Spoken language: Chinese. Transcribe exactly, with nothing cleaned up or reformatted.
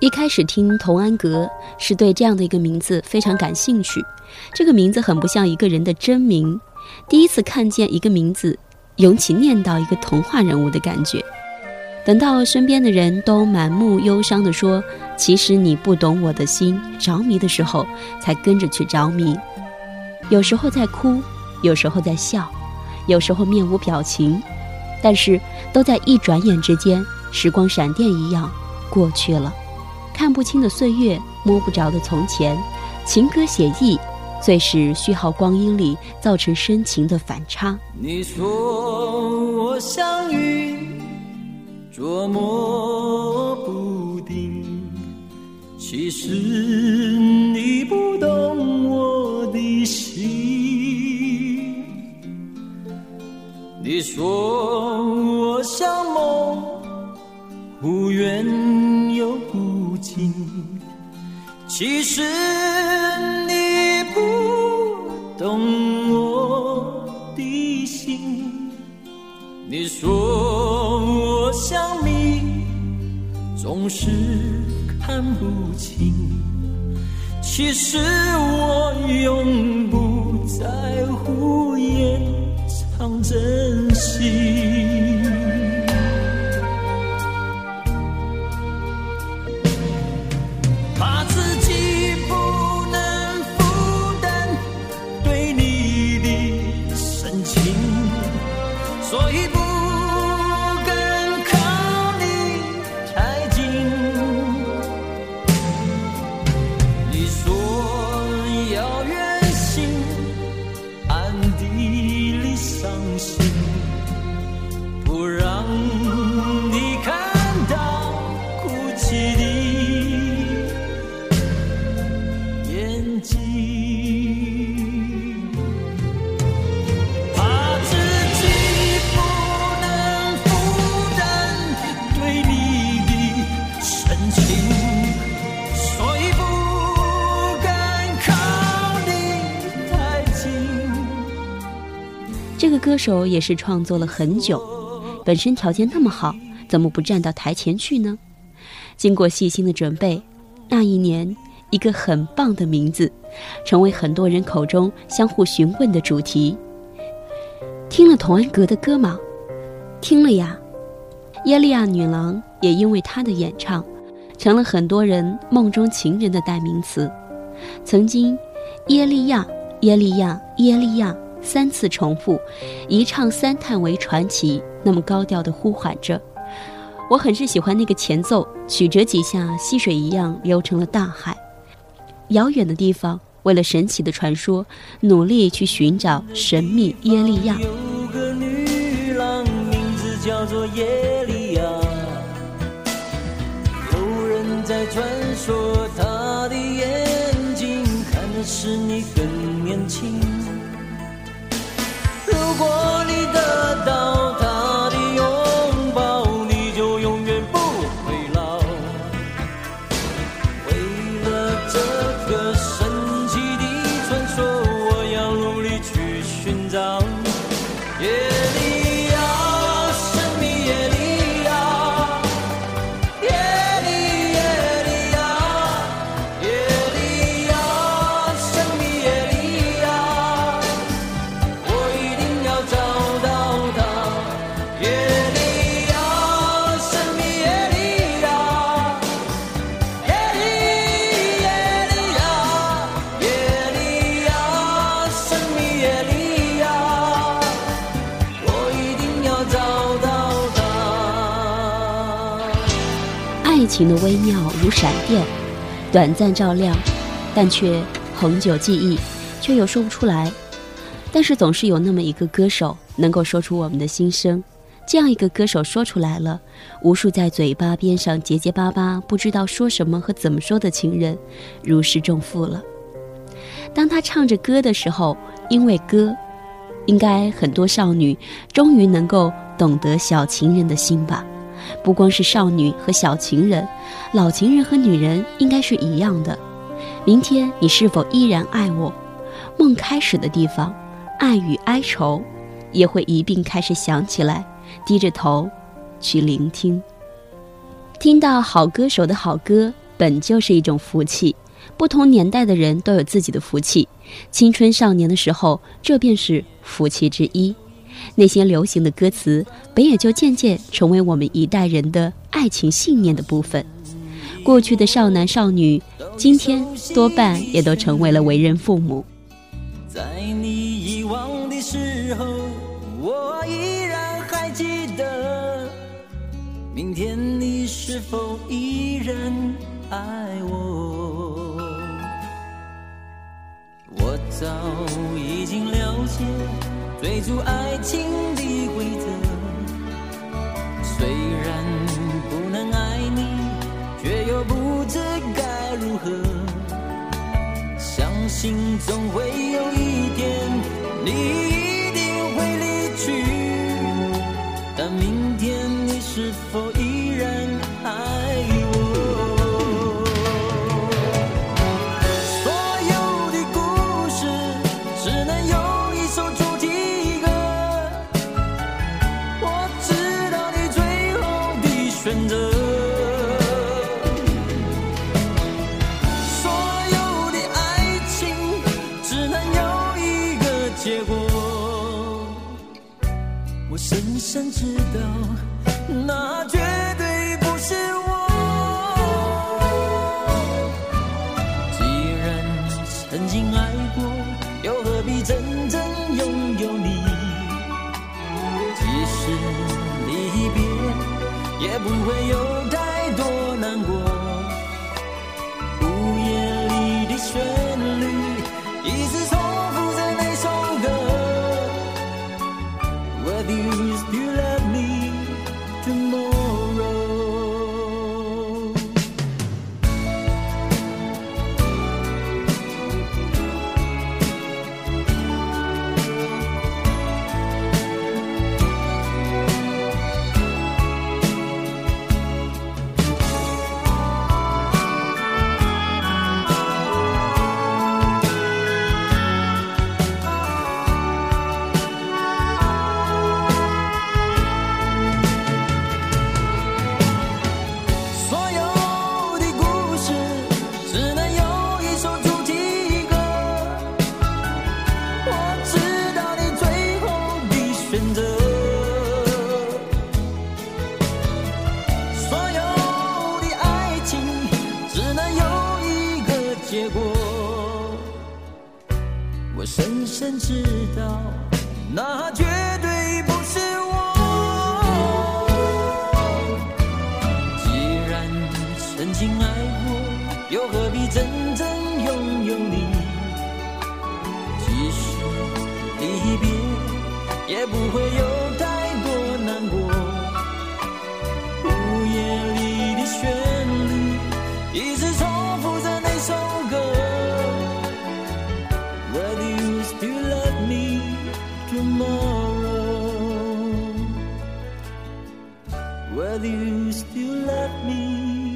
一开始听童安格是对这样的一个名字非常感兴趣，这个名字很不像一个人的真名，第一次看见一个名字涌起念叨一个童话人物的感觉。等到身边的人都满目忧伤地说其实你不懂我的心着迷的时候，才跟着去着迷，有时候在哭，有时候在笑，有时候面无表情，但是都在一转眼之间时光闪电一样过去了。看不清的岁月，摸不着的从前，情歌写意最是虚耗光阴里造成深情的反差。你说我像云，捉摸不定，其实你不懂我的心。你说我像梦，忽远又忽近，其实你不懂我的心。你说我像你，总是看不清，其实我永不在乎掩藏真心。这个歌手也是创作了很久，本身条件那么好，怎么不站到台前去呢？经过细心的准备，那一年一个很棒的名字成为很多人口中相互询问的主题。听了童安格的歌吗？听了呀。耶利亚女郎也因为她的演唱成了很多人梦中情人的代名词。曾经耶利亚耶利亚耶利亚三次重复，一唱三叹为传奇，那么高调地呼喊着。我很是喜欢那个前奏，曲折几下，溪水一样流成了大海。遥远的地方，为了神奇的传说，努力去寻找神秘耶利亚。有个女郎，名字叫做耶利亚，有人在传说，她的眼睛看的是你更年轻。如果你得到他的拥抱，你就永远不会老。为了这个神奇的传说，我要努力去寻找耶利亚，神秘耶利亚，耶利耶利亚，耶利亚，神秘耶利亚，我一定找到他，耶利亚，神秘耶利亚，耶利耶利亚，耶利亚，神秘耶利亚，我一定要找到他。爱情的微妙如闪电，短暂照亮，但却恒久记忆，却又说不出来。但是总是有那么一个歌手能够说出我们的心声，这样一个歌手说出来了，无数在嘴巴边上结结巴巴不知道说什么和怎么说的情人如释重负了。当他唱着歌的时候，因为歌，应该很多少女终于能够懂得小情人的心吧。不光是少女和小情人，老情人和女人应该是一样的。明天你是否依然爱我？梦开始的地方，爱与哀愁也会一并开始想起来，低着头去聆听。听到好歌手的好歌，本就是一种福气，不同年代的人都有自己的福气，青春少年的时候，这便是福气之一。那些流行的歌词，本也就渐渐成为我们一代人的爱情信念的部分。过去的少男少女，今天多半也都成为了为人父母。在你遗忘的时候，我依然还记得，明天你是否依然爱我？我早已经了解追逐爱情的规则，虽然不能爱你，却又不知该如何。相信总会有一天，你一定会离去，但明天你是否依然爱我？深知道那绝对不是我，既然曾经爱过，又何必真正拥有你？即使离别，也不会有太多难过。午夜里的旋律，一直重复着那首歌。Whether you love me tomorrow， 所有的故事只能有一首主题歌，我知道你最后的选择。所有的爱情只能有一个结果，我深深知道那绝对不是我。曾经爱过，又何必真正拥有你？即使离别，也不会有太多难过。午夜里的旋律，一直重复着那首歌。Will you still love me tomorrow? Will you still love me?